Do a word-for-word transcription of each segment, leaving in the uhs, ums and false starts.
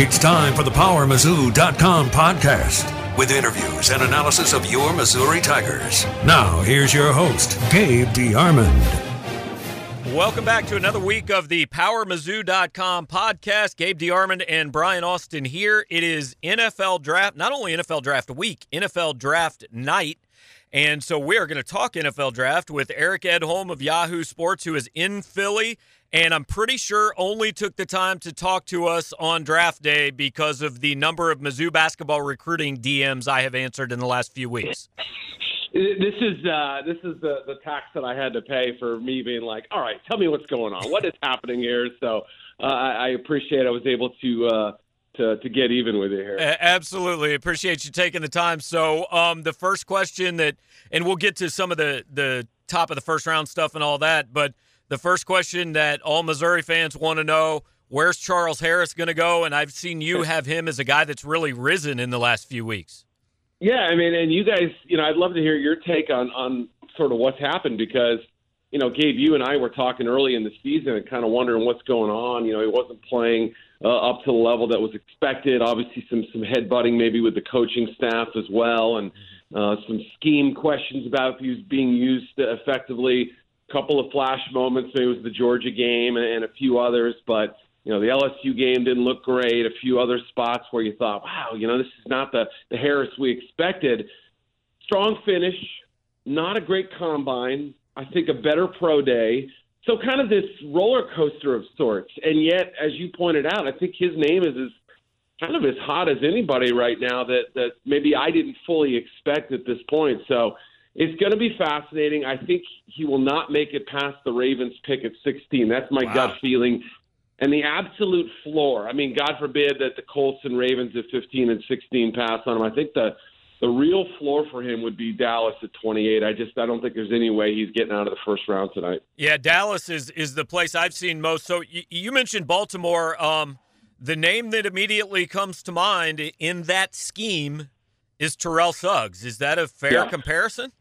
It's time for the Power Mizzou dot com podcast with interviews and analysis of your Missouri Tigers. Now, here's your host, Gabe D'Armond. Welcome back to another week of the Power Mizzou dot com podcast. Gabe D'Armond and Brian Austin here. It is N F L Draft, not only N F L Draft week, N F L Draft night. And so we are going to talk N F L Draft with Eric Edholm of Yahoo Sports, who is in Philly, and I'm pretty sure only took the time to talk to us on draft day because of the number of Mizzou basketball recruiting D Ms I have answered in the last few weeks. This is uh, this is the, the tax that I had to pay for me being like, all right, tell me what's going on. What is happening here? So uh, I appreciate I was able to, uh, to to get even with you here. Absolutely. Appreciate you taking the time. So um, the first question that – and we'll get to some of the, the top of the first round stuff and all that, but the first question that all Missouri fans want to know, where's Charles Harris going to go? And I've seen you have him as a guy that's really risen in the last few weeks. Yeah, I mean, and you guys, you know, I'd love to hear your take on, on sort of what's happened because, you know, Gabe, you and I were talking early in the season and kind of wondering what's going on. You know, he wasn't playing uh, up to the level that was expected. Obviously, some some headbutting maybe with the coaching staff as well, and uh, some scheme questions about if he was being used effectively. A couple of flash moments, maybe it was the Georgia game and, and a few others, but you know, the L S U game didn't look great, a few other spots where you thought, wow, you know, this is not the, the Harris we expected. Strong finish, not a great combine, I think a better pro day. So kind of this roller coaster of sorts. And yet, as you pointed out, I think his name is as, kind of as hot as anybody right now that, that maybe I didn't fully expect at this point. So it's going to be fascinating. I think he will not make it past the Ravens pick at sixteen. That's my wow. gut feeling. And the absolute floor, I mean, God forbid that the Colts and Ravens at fifteen and sixteen pass on him. I think the, the real floor for him would be Dallas at twenty-eight. I just I don't think there's any way he's getting out of the first round tonight. Yeah, Dallas is, is the place I've seen most. So you, you mentioned Baltimore. Um, the name that immediately comes to mind in that scheme is Terrell Suggs. Is that a fair yeah. comparison?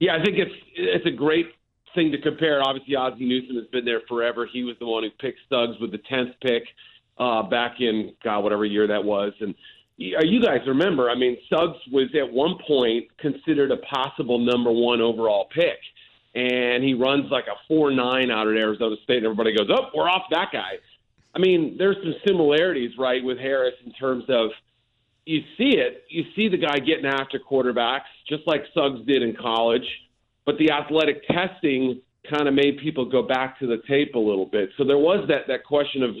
Yeah, I think it's it's a great thing to compare. Obviously, Ozzie Newsome has been there forever. He was the one who picked Suggs with the tenth pick uh, back in, God, whatever year that was. And you guys remember, I mean, Suggs was at one point considered a possible number one overall pick. And he runs like a four nine out at Arizona State, and everybody goes, oh, we're off that guy. I mean, there's some similarities, right, with Harris in terms of you see it. You see the guy getting after quarterbacks, just like Suggs did in college. But the athletic testing kind of made people go back to the tape a little bit. So there was that, that question of,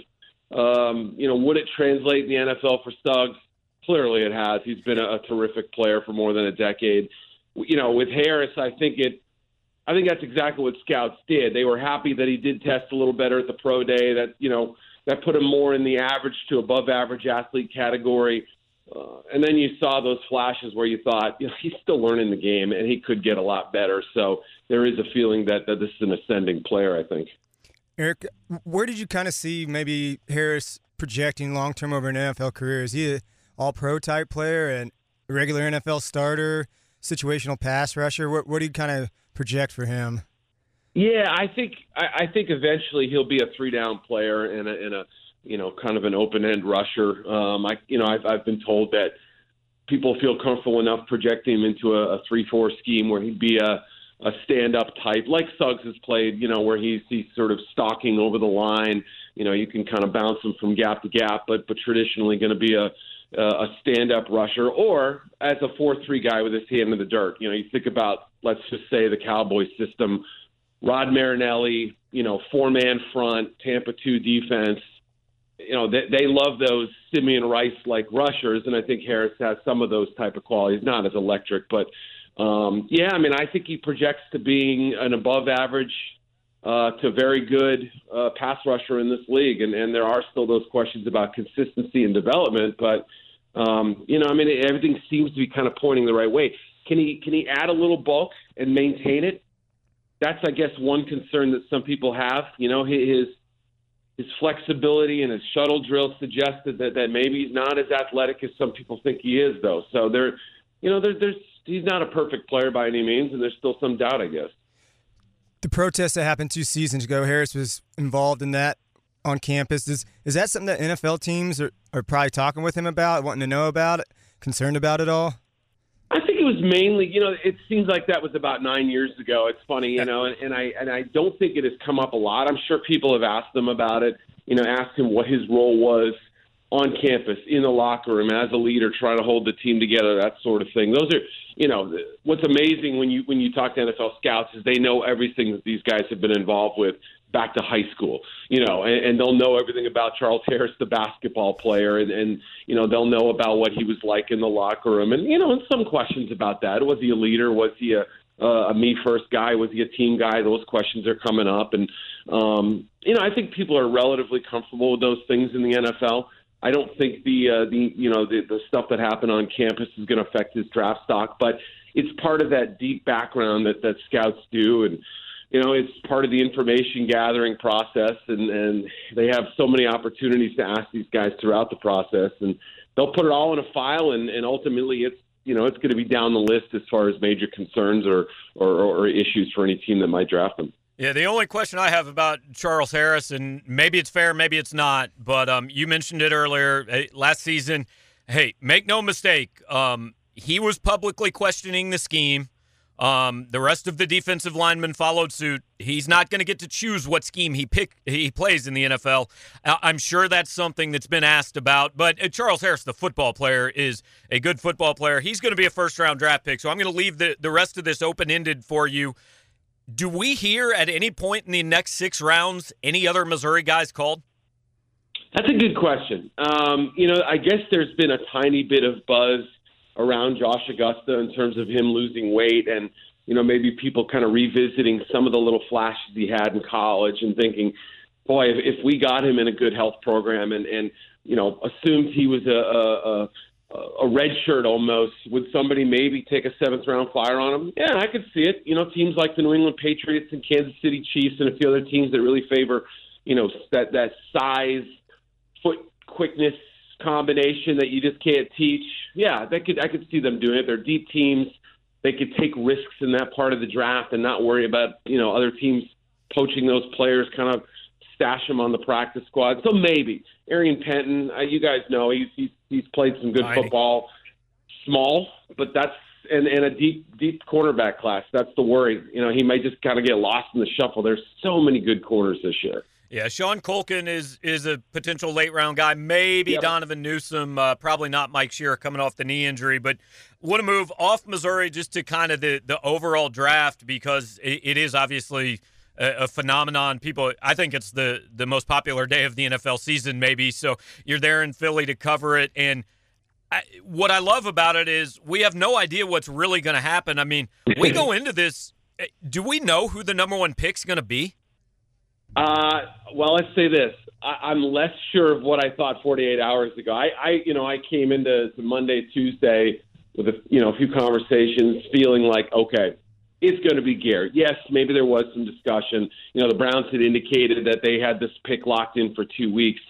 um, you know, would it translate in the N F L for Suggs? Clearly it has. He's been a, a terrific player for more than a decade. You know, with Harris, I think it I think that's exactly what scouts did. They were happy that he did test a little better at the pro day. That, you know, that put him more in the average to above average athlete category. Uh, and then you saw those flashes where you thought, you know, he's still learning the game and he could get a lot better. So there is a feeling that, that this is an ascending player, I think. Eric, where did you kind of see maybe Harris projecting long-term over an N F L career? Is he an all-pro type player, and regular N F L starter, situational pass rusher? What, what do you kind of project for him? Yeah, I think I, I think eventually he'll be a three-down player and a, and a you know, kind of an open-end rusher. Um, I, you know, I've, I've been told that people feel comfortable enough projecting him into a, a three four scheme where he'd be a, a stand-up type, like Suggs has played, you know, where he's, he's sort of stalking over the line. You know, you can kind of bounce him from gap to gap, but, but traditionally going to be a, a stand-up rusher or as a four three guy with his hand in the dirt. You know, you think about, let's just say, the Cowboys system, Rod Marinelli, you know, four-man front, Tampa two defense. You know, they, they love those Simeon Rice-like rushers, and I think Harris has some of those type of qualities, not as electric. But, um, yeah, I mean, I think he projects to being an above-average uh, to very good uh, pass rusher in this league. And, and there are still those questions about consistency and development. But, um, you know, I mean, everything seems to be kind of pointing the right way. Can he, can he add a little bulk and maintain it? That's, I guess, one concern that some people have. You know, his – his flexibility and his shuttle drill suggested that, that maybe he's not as athletic as some people think he is, though. So there, you know, there, there's he's not a perfect player by any means, and there's still some doubt, I guess. The protest that happened two seasons ago, Harris was involved in that. on campus. Is is that something that N F L teams are, are probably talking with him about, wanting to know about it, concerned about it all? I think it was mainly, you know, it seems like that was about nine years ago. It's funny, you know, and, and I and I don't think it has come up a lot. I'm sure people have asked them about it, you know, asked him what his role was on campus, in the locker room, as a leader, trying to hold the team together, that sort of thing. Those are, you know, what's amazing when you when you talk to N F L scouts is they know everything that these guys have been involved with back to high school, you know, and, and they'll know everything about Charles Harris, the basketball player, and, and, you know, they'll know about what he was like in the locker room. And, you know, and some questions about that. Was he a leader? Was he a, uh, a me-first guy? Was he a team guy? Those questions are coming up. And, um, you know, I think people are relatively comfortable with those things in the N F L. I don't think the, uh, the you know, the, the stuff that happened on campus is going to affect his draft stock, but it's part of that deep background that, that scouts do. And, you know, it's part of the information gathering process, and, and they have so many opportunities to ask these guys throughout the process, and they'll put it all in a file, and, and ultimately it's, you know, it's going to be down the list as far as major concerns or, or, or issues for any team that might draft them. Yeah, the only question I have about Charles Harris, and maybe it's fair, maybe it's not, but um, you mentioned it earlier, hey, last season, hey, make no mistake, um, he was publicly questioning the scheme. Um, the rest of the defensive linemen followed suit. He's not going to get to choose what scheme he pick he plays in the N F L. I'm sure that's something that's been asked about. But Charles Harris, the football player, is a good football player. He's going to be a first-round draft pick. So I'm going to leave the, the rest of this open-ended for you. Do we hear at any point in the next six rounds any other Missouri guys called? That's a good question. Um, you know, I guess there's been a tiny bit of buzz around Josh Augusta in terms of him losing weight and, you know, maybe people kind of revisiting some of the little flashes he had in college and thinking, boy, if, if we got him in a good health program and, and you know, assumed he was a, a, a red shirt almost, would somebody maybe take a seventh-round flyer on him? Yeah, I could see it. You know, teams like the New England Patriots and Kansas City Chiefs and a few other teams that really favor, you know, that, that size, foot quickness combination that you just can't teach. Yeah, that could I could see them doing it. They're deep teams. They could take risks in that part of the draft and not worry about, you know, other teams poaching those players, kind of stash them on the practice squad. So maybe. Arian Penton, uh, you guys know, he's, he's, he's played some good football. Small, but that's and, – and a deep, deep cornerback class. That's the worry. You know, he might just kind of get lost in the shuffle. There's so many good corners this year. Yeah, Sean Culkin is is a potential late-round guy. Maybe yep. Donovan Newsom, uh, probably not Mike Shearer coming off the knee injury. But want to move off Missouri just to kind of the, the overall draft because it, it is obviously a, a phenomenon. People, I think it's the, the most popular day of the N F L season maybe. So you're there in Philly to cover it. And I, what I love about it is we have no idea what's really going to happen. I mean, we go into this, do we know who the number one pick's going to be? Uh, well, let's say this. I, I'm less sure of what I thought forty-eight hours ago. I, I you know, I came into Monday, Tuesday with a, you know, a few conversations feeling like, okay, it's going to be Garrett. Yes, maybe there was some discussion. You know, the Browns had indicated that they had this pick locked in for two weeks.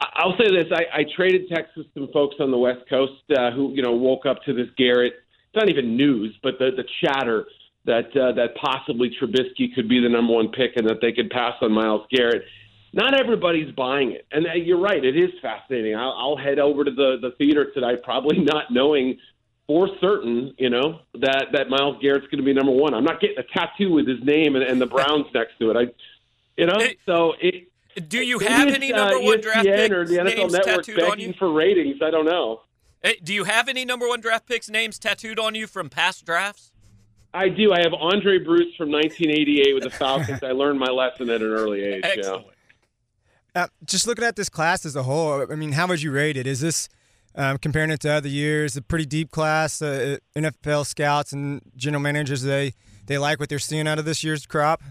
I, I'll say this. I, I traded texts with some folks on the West Coast uh, who, you know, woke up to this Garrett. It's not even news, but the, the chatter that uh, that possibly Trubisky could be the number one pick and that they could pass on Myles Garrett. Not everybody's buying it. And uh, you're right, it is fascinating. I'll, I'll head over to the, the theater tonight probably not knowing for certain, you know, that, that Myles Garrett's going to be number one. I'm not getting a tattoo with his name and, and the Browns next to it. I, You know, it, so it... Do you have any number uh, one E S P N draft picks or the N F L Network begging for ratings? I don't know. Hey, do you have any number one draft picks names tattooed on you from past drafts? I do. I have Andre Bruce from nineteen eighty-eight with the Falcons. I learned my lesson at an early age. Excellent. Yeah. Uh, just looking at this class as a whole, I mean, how would you rate it? Is this, um, comparing it to other years, a pretty deep class? Uh, N F L scouts and general managers, they, they like what they're seeing out of this year's crop?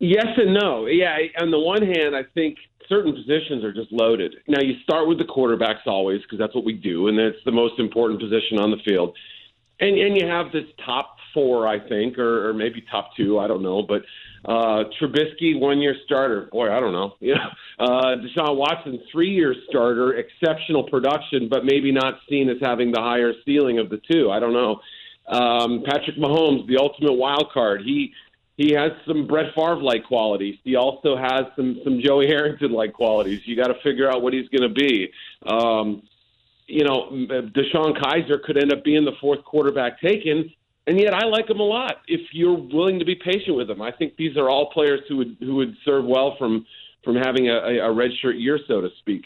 Yes and no. Yeah, on the one hand, I think certain positions are just loaded. Now, you start with the quarterbacks always because that's what we do, and that's the most important position on the field. And and you have this top four, I think, or, or maybe top two, I don't know. But uh, Trubisky, one-year starter. Boy, I don't know. Yeah. Uh, Deshaun Watson, three-year starter, exceptional production, but maybe not seen as having the higher ceiling of the two. I don't know. Um, Patrick Mahomes, the ultimate wild card. He he has some Brett Favre-like qualities. He also has some some Joey Harrington-like qualities. You got to figure out what he's going to be. Um, you know, DeShone Kizer could end up being the fourth quarterback taken, and yet I like him a lot if you're willing to be patient with him. I think these are all players who would who would serve well from from having a, a redshirt year, so to speak.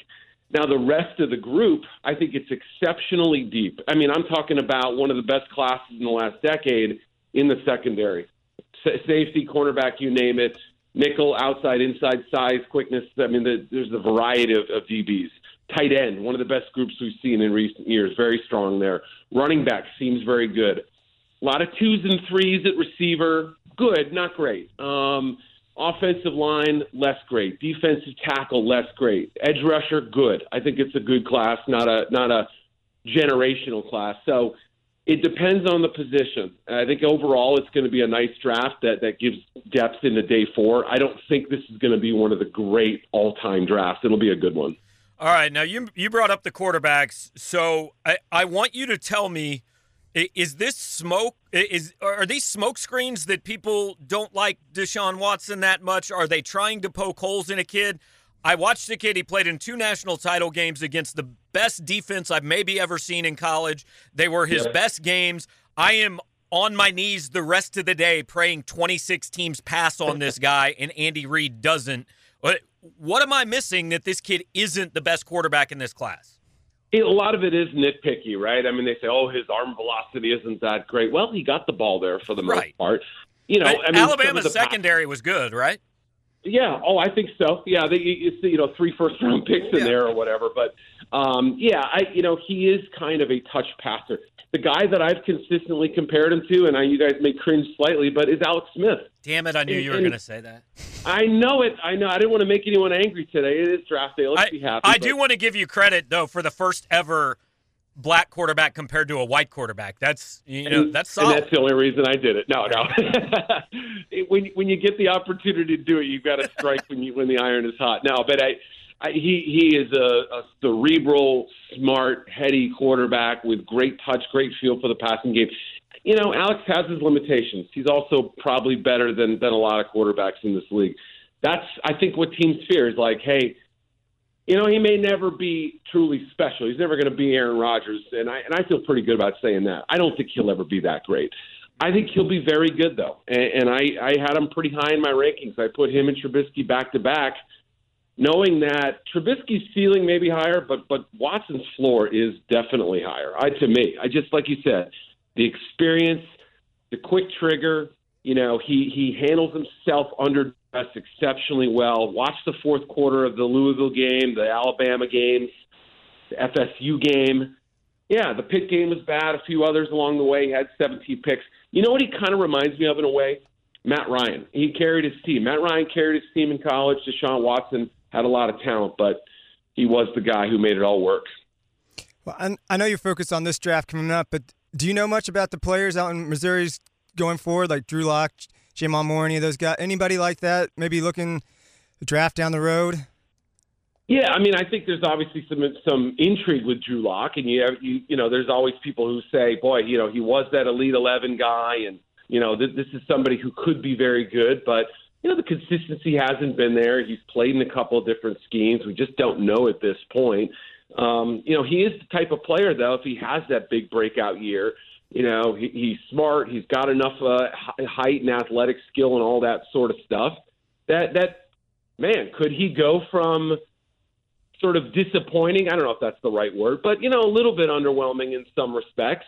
Now, the rest of the group, I think it's exceptionally deep. I mean, I'm talking about one of the best classes in the last decade in the secondary. S- safety, cornerback, you name it, nickel, outside, inside, size, quickness. I mean, the, there's a variety of, of D Bs. Tight end, one of the best groups we've seen in recent years, very strong there. Running back seems very good. A lot of twos and threes at receiver, good, not great. Um Offensive line, less great. Defensive tackle, less great. Edge rusher, good. I think it's a good class, not a not a generational class. So it depends on the position. I think overall it's going to be a nice draft that, that gives depth into day four. I don't think this is going to be one of the great all-time drafts. It'll be a good one. All right. Now, you you brought up the quarterbacks. So I, I want you to tell me, Is this smoke? Is are these smoke screens that people don't like Deshaun Watson that much? Are they trying to poke holes in a kid? I watched the kid. He played in two national title games against the best defense I've maybe ever seen in college. They were his yeah. best games. I am on my knees the rest of the day praying twenty-six teams pass on this guy and Andy Reid doesn't. What am I missing that this kid isn't the best quarterback in this class? It, a lot of it is nitpicky, right? I mean, they say, oh, his arm velocity isn't that great. Well, he got the ball there for the most right. part. You know, I mean, Alabama's secondary pass- was good, right? Yeah. Oh, I think so. Yeah, they, you see, you know, three first-round picks in yeah. there or whatever. But, um, yeah, I you know, he is kind of a touch passer. The guy that I've consistently compared him to, and I, you guys may cringe slightly, but is Alex Smith. Damn it, I knew and, you were going to say that. I know it. I know. I didn't want to make anyone angry today. It is draft day. Let's I, be happy. I but. do want to give you credit, though, for the first ever black quarterback compared to a white quarterback. That's you know and, that's solid. And that's the only reason I did it. No, no. when when you get the opportunity to do it, you've got to strike when you when the iron is hot. No, but I. I, he he is a, a cerebral, smart, heady quarterback with great touch, great feel for the passing game. You know, Alex has his limitations. He's also probably better than, than a lot of quarterbacks in this league. That's, I think, what teams fear is like, hey, you know, he may never be truly special. He's never going to be Aaron Rodgers, and I and I feel pretty good about saying that. I don't think he'll ever be that great. I think he'll be very good, though, and, and I, I had him pretty high in my rankings. I put him and Trubisky back-to-back, knowing that Trubisky's ceiling may be higher, but but Watson's floor is definitely higher. I to me, I just like you said, the experience, the quick trigger. You know, he he handles himself under stress exceptionally well. Watch the fourth quarter of the Louisville game, the Alabama game, the F S U game. Yeah, the Pitt game was bad. A few others along the way. He had seventeen picks. You know what he kind of reminds me of in a way? Matt Ryan. He carried his team. Matt Ryan carried his team in college. Deshaun Watson had a lot of talent, but he was the guy who made it all work. Well, I, I know you're focused on this draft coming up, but do you know much about the players out in Missouri's going forward, like Drew Locke, Jamon Moore, any of those guys? Anybody like that? Maybe looking the draft down the road? Yeah, I mean, I think there's obviously some some intrigue with Drew Locke, and you have, you, you know, there's always people who say, boy, you know, he was that Elite eleven guy, and you know, th- this is somebody who could be very good, but you know, the consistency hasn't been there. He's played in a couple of different schemes. We just don't know at this point. Um, you know, he is the type of player, though, if he has that big breakout year, you know, he, he's smart. He's got enough uh, height and athletic skill and all that sort of stuff that, that man, could he go from sort of disappointing, I don't know if that's the right word, but, you know, a little bit underwhelming in some respects,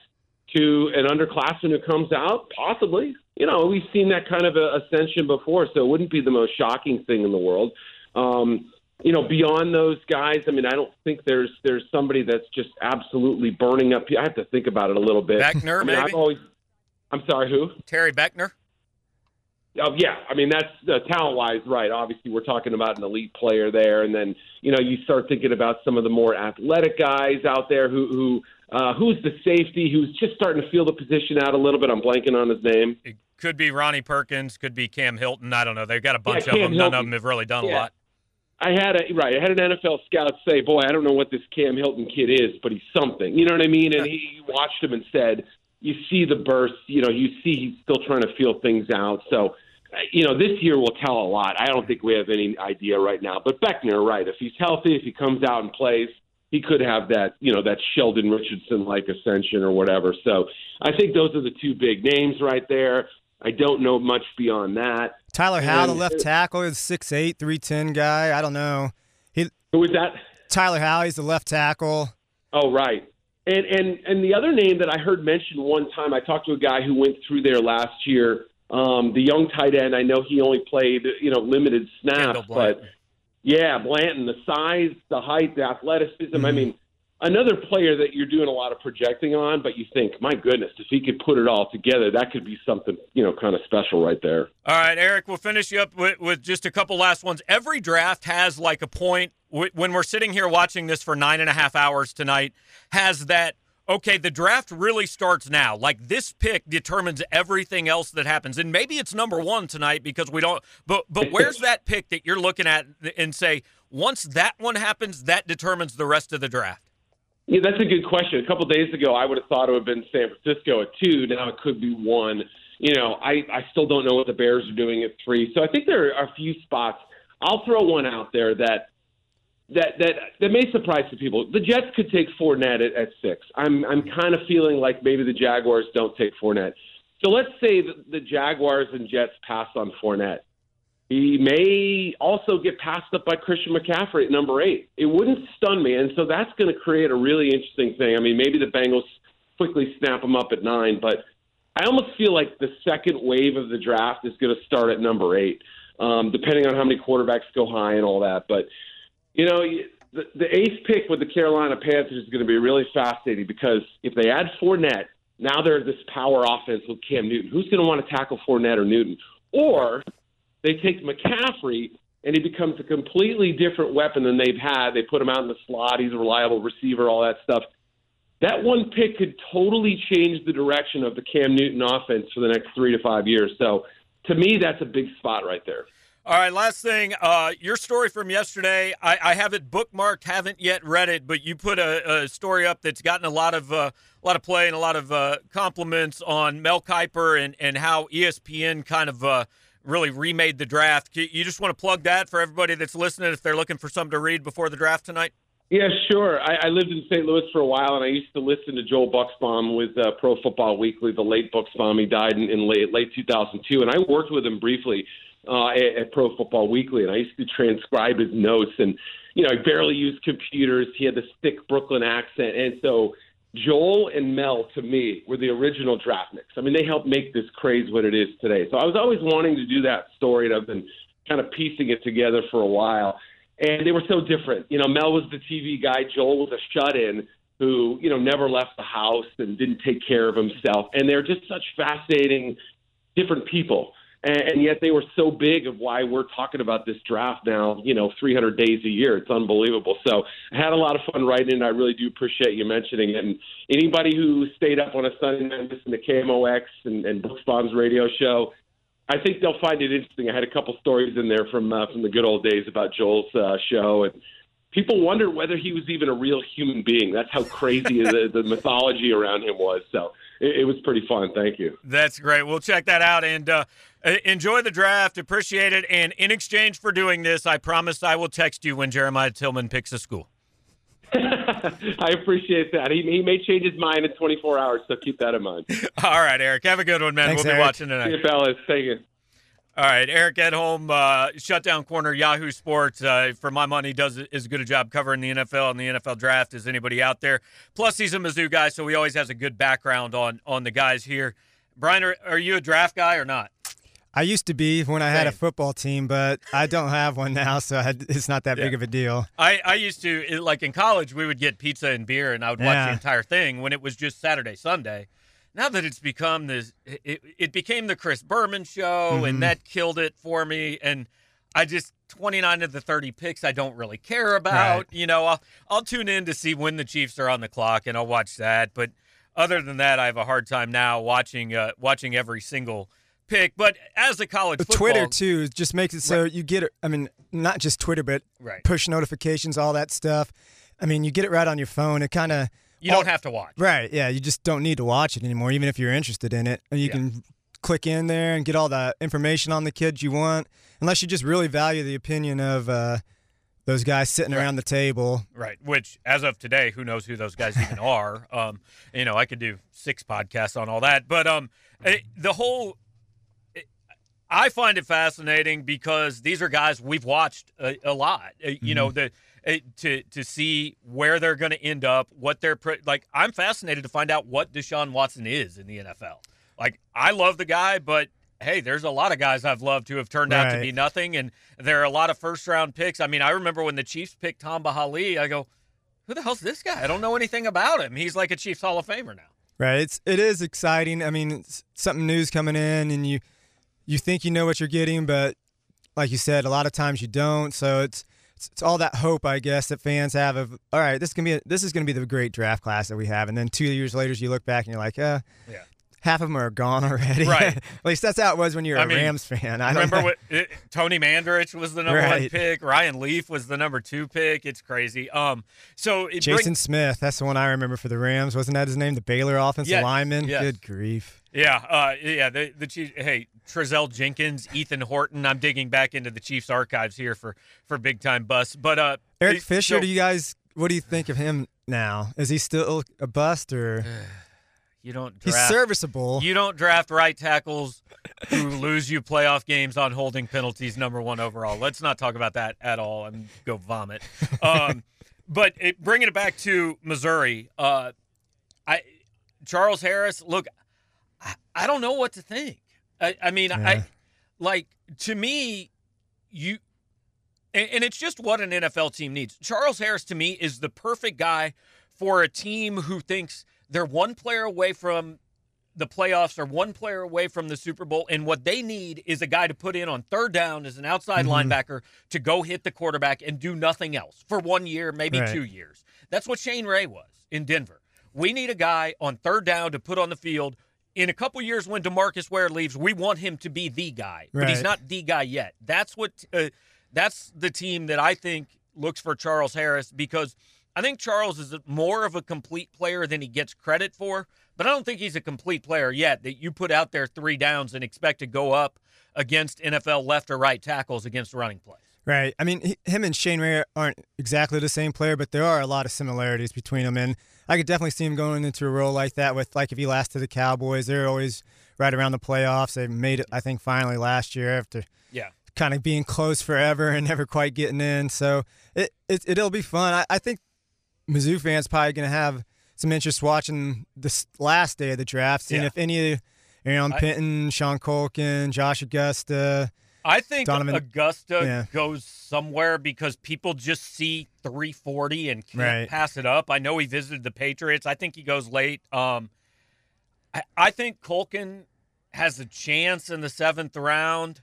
to an underclassman who comes out, possibly. You know, we've seen that kind of a ascension before, so it wouldn't be the most shocking thing in the world. Um, you know, beyond those guys, I mean, I don't think there's there's somebody that's just absolutely burning up. I have to think about it a little bit. Beckner, I mean, maybe? I've always, I'm sorry, who? Terry Beckner. Oh, yeah. I mean, that's uh, talent-wise, right. Obviously, we're talking about an elite player there. And then, you know, you start thinking about some of the more athletic guys out there who, who – Uh, who's the safety who's just starting to feel the position out a little bit? I'm blanking on his name. It could be Ronnie Perkins, could be Cam Hilton. I don't know. They've got a bunch yeah, of them. Hilton. None of them have really done yeah. a lot. I had a right. I had an N F L scout say, boy, I don't know what this Cam Hilton kid is, but he's something. You know what I mean? And he watched him and said, you see the burst. You know, you see he's still trying to feel things out. So you know, this year will tell a lot. I don't think we have any idea right now. But Beckner, right, if he's healthy, if he comes out and plays, he could have that, you know, that Sheldon Richardson-like ascension or whatever. So I think those are the two big names right there. I don't know much beyond that. Tyler Howell, the left tackle, is six eight, three ten guy. I don't know. He, who was that? Tyler Howell, he's the left tackle. Oh, right. And, and and the other name that I heard mentioned one time, I talked to a guy who went through there last year, um, the young tight end. I know he only played, you know, limited snaps. But, yeah, Blanton, the size, the height, the athleticism. Mm-hmm. I mean, another player that you're doing a lot of projecting on, but you think, my goodness, if he could put it all together, that could be something, you know, kind of special right there. All right, Eric, we'll finish you up with, with just a couple last ones. Every draft has like a point. When we're sitting here watching this for nine and a half hours tonight, has that, okay, the draft really starts now. Like, this pick determines everything else that happens. And maybe it's number one tonight because we don't – but but where's that pick that you're looking at and say, once that one happens, that determines the rest of the draft? Yeah, that's a good question. A couple days ago, I would have thought it would have been San Francisco at two. Now it could be one. You know, I, I still don't know what the Bears are doing at three. So I think there are a few spots. I'll throw one out there that that that, that may surprise some people. The Jets could take Fournette at, at six. I'm I'm kind of feeling like maybe the Jaguars don't take Fournette. So let's say that the Jaguars and Jets pass on Fournette. He may also get passed up by Christian McCaffrey at number eight. It wouldn't stun me, and so that's going to create a really interesting thing. I mean, maybe the Bengals quickly snap him up at nine, but I almost feel like the second wave of the draft is going to start at number eight, um, depending on how many quarterbacks go high and all that. But, you know, the, the eighth pick with the Carolina Panthers is going to be really fascinating because if they add Fournette, now they're this power offense with Cam Newton. Who's going to want to tackle Fournette or Newton? Or they take McCaffrey, and he becomes a completely different weapon than they've had. They put him out in the slot. He's a reliable receiver, all that stuff. That one pick could totally change the direction of the Cam Newton offense for the next three to five years. So, to me, that's a big spot right there. All right, last thing, uh, your story from yesterday, I, I have it bookmarked, haven't yet read it, but you put a, a story up that's gotten a lot of uh, a lot of play and a lot of uh, compliments on Mel Kiper and, and how E S P N kind of uh, – really remade the draft. You just want to plug that for everybody that's listening if they're looking for something to read before the draft tonight? Yeah, sure. I, I lived in Saint Louis for a while, and I used to listen to Joel Buxbaum with uh, Pro Football Weekly, the late Buxbaum. He died in, in late, late two thousand two, and I worked with him briefly uh, at, at Pro Football Weekly, and I used to transcribe his notes. And, you know, I barely used computers. He had this thick Brooklyn accent. And so Joel and Mel, to me, were the original draft nicks. I mean, they helped make this craze what it is today. So I was always wanting to do that story, and I've been kind of piecing it together for a while. And they were so different. You know, Mel was the T V guy. Joel was a shut-in who, you know, never left the house and didn't take care of himself. And they're just such fascinating, different people. And, and yet they were so big of why we're talking about this draft now, you know, three hundred days a year. It's unbelievable. So I had a lot of fun writing it. I really do appreciate you mentioning it. And anybody who stayed up on a Sunday night and listened to K M O X and, and Buxbaum's radio show, I think they'll find it interesting. I had a couple stories in there from uh, from the good old days about Joel's uh, show. And people wonder whether he was even a real human being. That's how crazy the, the mythology around him was. So it, it was pretty fun. Thank you. That's great. We'll check that out. And, uh, enjoy the draft. Appreciate it. And in exchange for doing this, I promise I will text you when Jeremiah Tillman picks a school. I appreciate that. He, he may change his mind in twenty-four hours, so keep that in mind. All right, Eric. Have a good one, man. Thanks, we'll Eric. Be watching tonight. See you, fellas. Thank you. All right, Eric Edholm, uh, Shutdown Corner, Yahoo Sports. Uh, for my money, does as good a job covering the N F L and the N F L draft as anybody out there. Plus, he's a Mizzou guy, so he always has a good background on on the guys here. Brian, are, are you a draft guy or not? I used to be when I had a football team, but I don't have one now, so I had, it's not that yeah. big of a deal. I, I used to, like in college, we would get pizza and beer, and I would watch yeah. the entire thing when it was just Saturday, Sunday. Now that it's become this, it, it became the Chris Berman show, mm-hmm. and that killed it for me. And I just, twenty-nine of the thirty picks I don't really care about. Right. You know, I'll, I'll tune in to see when the Chiefs are on the clock, and I'll watch that. But other than that, I have a hard time now watching uh, watching every single pick. But as a college football, Twitter too just makes it so right. you get, I mean, not just Twitter, but right. push notifications, all that stuff. I mean, you get it right on your phone. It kind of, you all, don't have to watch. Right, yeah, you just don't need to watch it anymore, even if you're interested in it. And you yeah. can click in there and get all the information on the kid you want, unless you just really value the opinion of uh, those guys sitting right. around the table. Right, which as of today, who knows who those guys even are. Um, you know, I could do six podcasts on all that. But um, it, the whole – I find it fascinating because these are guys we've watched a, a lot, uh, you mm-hmm. know, the – To, to see where they're going to end up, what they're – like, I'm fascinated to find out what Deshaun Watson is in the N F L. Like, I love the guy, but, hey, there's a lot of guys I've loved who have turned right. out to be nothing, and there are a lot of first-round picks. I mean, I remember when the Chiefs picked Tom Bahali, I go, who the hell's this guy? I don't know anything about him. He's like a Chiefs Hall of Famer now. Right. It's, it is exciting. I mean, it's something new's coming in, and you, you think you know what you're getting, but like you said, a lot of times you don't, so it's – it's all that hope, I guess, that fans have of, all right, this can be a, this is going to be the great draft class that we have. And then two years later, you look back and you're like, uh, yeah. half of them are gone already. Right. At least that's how it was when you were I a mean, Rams fan. I remember what, it, Tony Mandarich was the number right. one pick. Ryan Leaf was the number two pick. It's crazy. Um, so it Jason brings, Smith, that's the one I remember for the Rams. Wasn't that his name? The Baylor offensive yes, lineman? Yes. Good grief. Yeah, uh, yeah. The, the Chiefs, hey, Trizell Jenkins, Ethan Horton. I'm digging back into the Chiefs archives here for, for big time busts. But uh, Eric Fisher, so, do you guys? What do you think of him now? Is he still a bust or? You don't. Draft, he's serviceable. You don't draft right tackles who lose you playoff games on holding penalties. Number one overall. Let's not talk about that at all. I'm go vomit. Um, but it, bringing it back to Missouri, uh, I Charles Harris. Look. I don't know what to think. I, I mean, yeah. I like to me, you, and, and it's just what an N F L team needs. Charles Harris to me is the perfect guy for a team who thinks they're one player away from the playoffs or one player away from the Super Bowl, and what they need is a guy to put in on third down as an outside mm-hmm. linebacker to go hit the quarterback and do nothing else for one year, maybe right. two years. That's what Shane Ray was in Denver. We need a guy on third down to put on the field. In a couple years when DeMarcus Ware leaves, we want him to be the guy, but right. he's not the guy yet. That's what uh, that's the team that I think looks for Charles Harris, because I think Charles is more of a complete player than he gets credit for, but I don't think he's a complete player yet that you put out there three downs and expect to go up against N F L left or right tackles against running plays. Right. I mean, he, him and Shane Ray aren't exactly the same player, but there are a lot of similarities between them. And I could definitely see him going into a role like that with, like, if he lasted the Cowboys, they're always right around the playoffs. They made it, I think, finally last year after yeah. kind of being close forever and never quite getting in. So it, it, it'll be fun. I, I think Mizzou fans probably going to have some interest watching this last day of the draft, seeing yeah. if any of Arian Penton, Sean Culkin, Josh Augusta – I think Donovan, Augusta yeah. goes somewhere because people just see three forty and can't right. pass it up. I know he visited the Patriots. I think he goes late. Um, I, I think Culkin has a chance in the seventh round.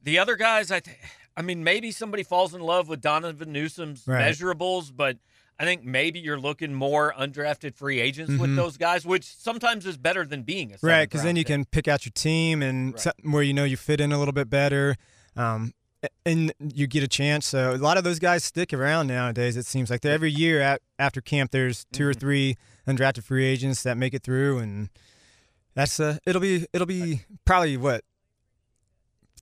The other guys, I th- I mean, maybe somebody falls in love with Donovan Newsome's right. measurables, but I think maybe you're looking more undrafted free agents mm-hmm. with those guys, which sometimes is better than being a right, because then you pick. Can pick out your team and right. where you know you fit in a little bit better, um, and you get a chance. So a lot of those guys stick around nowadays, it seems like. Every year at, after camp, there's two mm-hmm. or three undrafted free agents that make it through, and that's uh, it'll be it'll be probably, what,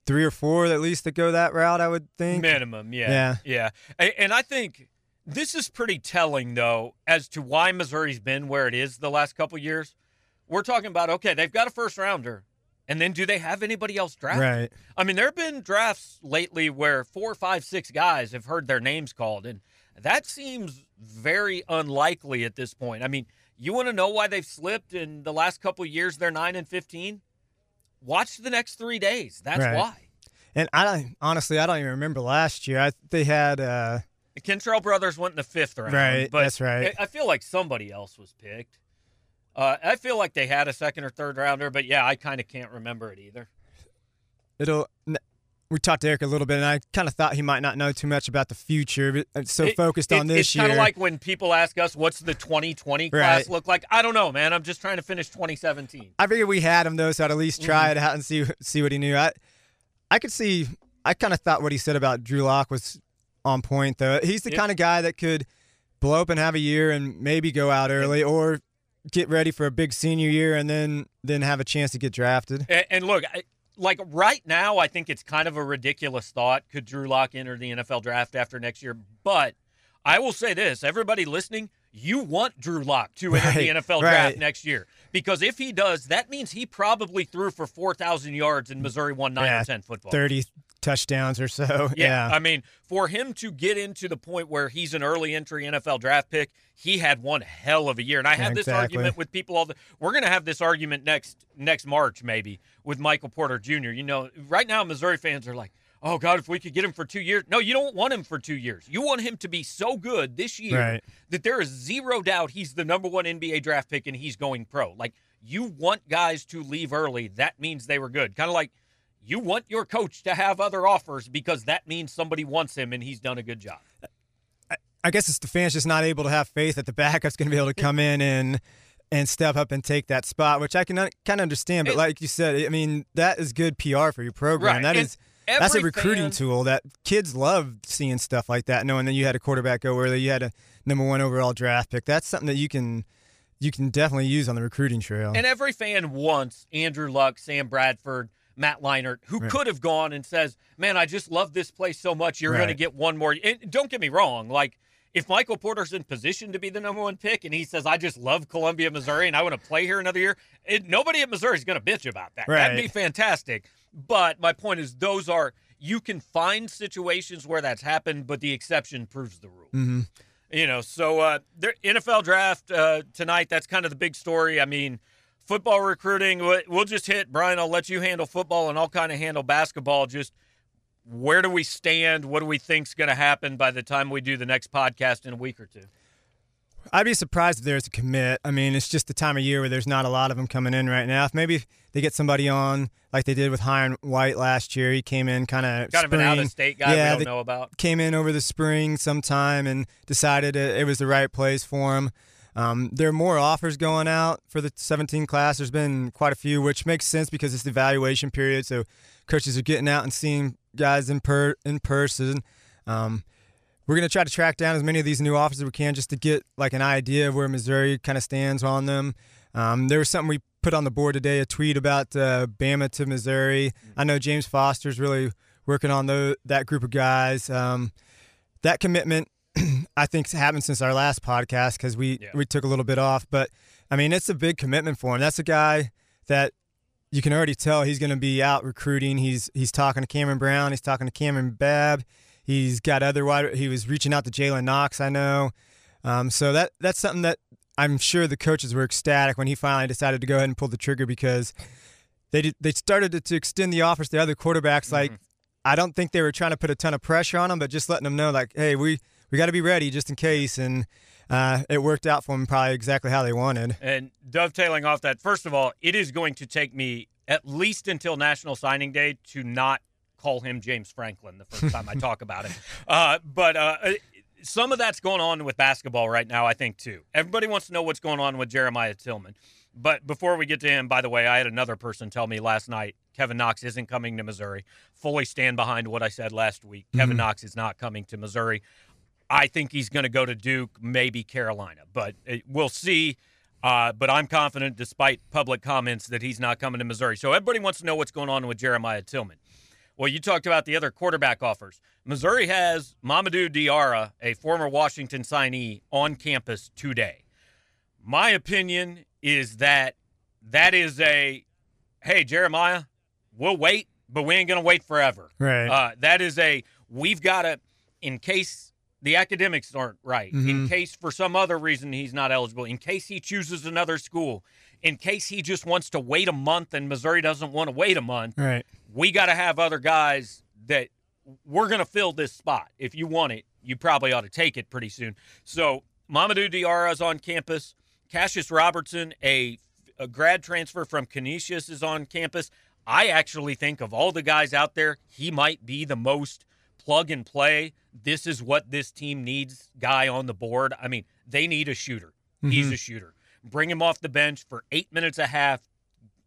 three or four at least that go that route, I would think. Minimum, yeah. Yeah. yeah. And I think – this is pretty telling, though, as to why Missouri's been where it is the last couple of years. We're talking about, okay, they've got a first-rounder, and then do they have anybody else drafted? Right. I mean, there have been drafts lately where four, five, six guys have heard their names called, and that seems very unlikely at this point. I mean, you want to know why they've slipped in the last couple of years? They're nine and fifteen. Watch the next three days. That's right. why. And I don't, honestly, I don't even remember last year. I, they had uh... – the Kentrell brothers went in the fifth round. Right, but that's right. I feel like somebody else was picked. Uh, I feel like they had a second or third rounder, but, yeah, I kind of can't remember it either. It'll. We talked to Eric a little bit, and I kind of thought he might not know too much about the future, but so it, focused it, on this it's year. It's kind of like when people ask us, what's the twenty twenty class right. look like? I don't know, man. I'm just trying to finish twenty seventeen. I figured we had him, though, so I'd at least try mm-hmm. it out and see see what he knew. I, I could see – I kind of thought what he said about Drew Locke was – on point, though. He's the yep. kind of guy that could blow up and have a year and maybe go out early, or get ready for a big senior year and then then have a chance to get drafted. And, and look, I, like right now, I think it's kind of a ridiculous thought. Could Drew Locke enter the N F L draft after next year? But I will say this, everybody listening, you want Drew Locke to enter right, the N F L right. draft next year. Because if he does, that means he probably threw for four thousand yards in Missouri won nine yeah, or ten football. thirty touchdowns or so. Yeah, yeah. I mean, for him to get into the point where he's an early entry N F L draft pick, he had one hell of a year. And I have exactly. this argument with people all the we're going to have this argument next next March maybe with Michael Porter Junior You know, right now Missouri fans are like, oh, God, if we could get him for two years. No, you don't want him for two years. You want him to be so good this year right. that there is zero doubt he's the number one N B A draft pick and he's going pro. Like, you want guys to leave early. That means they were good. Kind of like you want your coach to have other offers because that means somebody wants him and he's done a good job. I, I guess it's the fans just not able to have faith that the backup's going to be able to come in and and step up and take that spot, which I can un- kind of understand. But and, like you said, I mean, that is good P R for your program. Right. That and, is – Every That's a recruiting fan, tool that kids love seeing stuff like that, knowing that you had a quarterback go early, you had a number one overall draft pick. That's something that you can you can definitely use on the recruiting trail. And every fan wants Andrew Luck, Sam Bradford, Matt Leinart, who right. could have gone and says, man, I just love this place so much, you're right. going to get one more. And don't get me wrong, like, if Michael Porter's in position to be the number one pick and he says, I just love Columbia, Missouri, and I want to play here another year, it, nobody at Missouri is going to bitch about that. Right. That'd be fantastic. But my point is those are – you can find situations where that's happened, but the exception proves the rule. Mm-hmm. You know, so uh, the N F L draft uh, tonight, that's kind of the big story. I mean, football recruiting, we'll just hit – Brian, I'll let you handle football and I'll kind of handle basketball just – where do we stand? What do we think's going to happen by the time we do the next podcast in a week or two? I'd be surprised if there's a commit. I mean, it's just the time of year where there's not a lot of them coming in right now. If maybe they get somebody on like they did with Hiron White last year. He came in kind of Kind of an out-of-state guy yeah, we don't know about. Came in over the spring sometime and decided it was the right place for him. Um, there are more offers going out for the seventeen class. There's been quite a few, which makes sense because it's the evaluation period, so coaches are getting out and seeing guys in per in person. Um, we're going to try to track down as many of these new offers as we can just to get like an idea of where Missouri kind of stands on them. Um, there was something we put on the board today, a tweet about uh, Bama to Missouri. I know James Foster's really working on the, that group of guys. Um, that commitment, I think, it's happened since our last podcast because we, yeah. we took a little bit off. But, I mean, it's a big commitment for him. That's a guy that you can already tell he's going to be out recruiting. He's he's talking to Cameron Brown. He's talking to Cameron Babb. He's got other wide – he was reaching out to Jalen Knox, I know. Um, so that that's something that I'm sure the coaches were ecstatic when he finally decided to go ahead and pull the trigger because they did, they started to, to extend the offers to other quarterbacks. Mm-hmm. Like, I don't think they were trying to put a ton of pressure on him, but just letting them know, like, hey, we – we got to be ready just in case, and uh, it worked out for them probably exactly how they wanted. And dovetailing off that, first of all, it is going to take me at least until National Signing Day to not call him James Franklin the first time I talk about it. Uh, but uh, some of that's going on with basketball right now, I think, too. Everybody wants to know what's going on with Jeremiah Tillman. But before we get to him, by the way, I had another person tell me last night, Kevin Knox isn't coming to Missouri. Fully stand behind what I said last week. Mm-hmm. Kevin Knox is not coming to Missouri. I think he's going to go to Duke, maybe Carolina, but we'll see. Uh, but I'm confident, despite public comments, that he's not coming to Missouri. So everybody wants to know what's going on with Jeremiah Tillman. Well, you talked about the other quarterback offers. Missouri has Mamadou Diarra, a former Washington signee, on campus today. My opinion is that that is a, hey, Jeremiah, we'll wait, but we ain't going to wait forever. Right. Uh, that is a, we've got to, in case the academics aren't right, mm-hmm. in case for some other reason he's not eligible, in case he chooses another school, in case he just wants to wait a month and Missouri doesn't want to wait a month, right. we got to have other guys that we're going to fill this spot. If you want it, you probably ought to take it pretty soon. So Mamadou Diarra is on campus. Cassius Robertson, a, a grad transfer from Canisius, is on campus. I actually think of all the guys out there, he might be the most plug and play, this is what this team needs guy on the board. I mean, they need a shooter. Mm-hmm. He's a shooter. Bring him off the bench for eight minutes a half.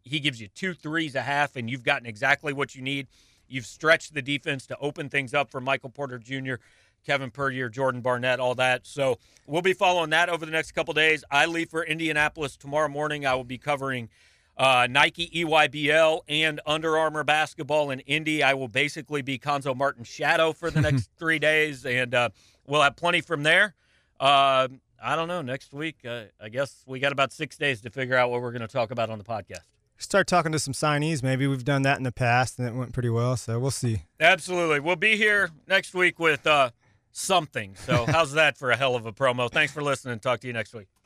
He gives you two threes a half, and you've gotten exactly what you need. You've stretched the defense to open things up for Michael Porter Junior Kevin Purdy, Jordan Barnett, all that. So we'll be following that over the next couple of days. I leave for Indianapolis tomorrow morning. I will be covering uh, Nike E Y B L and Under Armour basketball in Indy. I will basically be Konzo Martin's shadow for the next three days, and uh, we'll have plenty from there. Uh, I don't know. Next week, uh, I guess we got about six days to figure out what we're going to talk about on the podcast. Start talking to some signees. Maybe we've done that in the past, and it went pretty well, so we'll see. Absolutely. We'll be here next week with uh, something. So how's that for a hell of a promo? Thanks for listening. Talk to you next week.